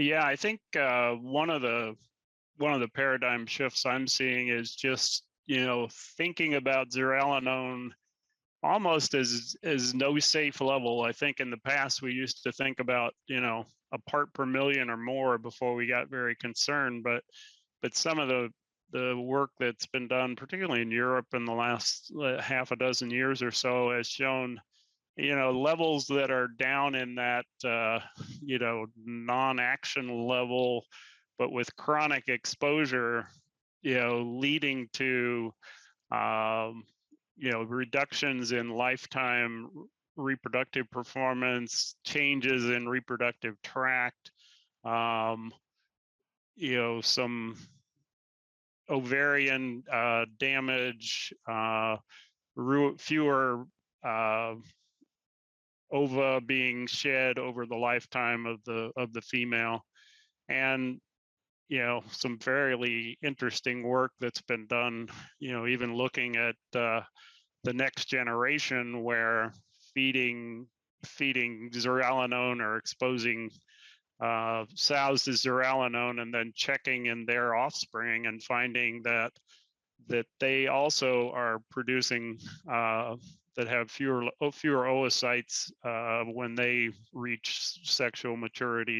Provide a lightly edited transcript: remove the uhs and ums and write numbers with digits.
Yeah, I think one of the paradigm shifts I'm seeing is just, thinking about zearalenone almost as no safe level. I think in the past we used to think about, a part per million or more before we got very concerned. But some of the work that's been done, particularly in Europe in the last half a dozen years or so, has shown, levels that are down in that, non-action level, but with chronic exposure, leading to, reductions in lifetime reproductive performance, changes in reproductive tract, some ovarian damage, fewer ova being shed over the lifetime of the female, and some fairly interesting work that's been done, even looking at the next generation, where feeding zearalenone or exposing sows to zearalenone and then checking in their offspring and finding that they also are producing that have fewer oocytes when they reach sexual maturity.